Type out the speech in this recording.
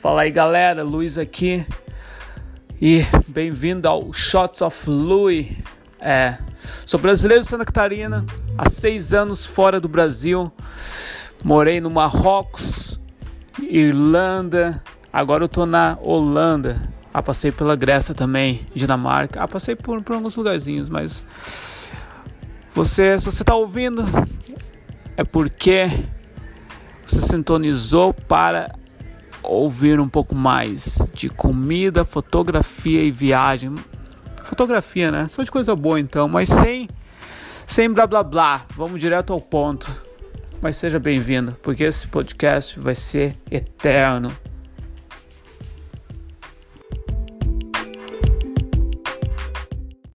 Fala aí galera, Luiz aqui e bem-vindo ao Shots of Louis. Sou brasileiro de Santa Catarina, há 6 anos fora do Brasil, morei no Marrocos, Irlanda, agora eu tô na Holanda, passei pela Grécia também, Dinamarca, passei por alguns lugarzinhos, mas se você tá ouvindo é porque você sintonizou para ouvir um pouco mais de comida, fotografia e viagem. Fotografia, né? Só de coisa boa então, mas sem blá blá blá. Vamos direto ao ponto. Mas seja bem-vindo, porque esse podcast vai ser eterno.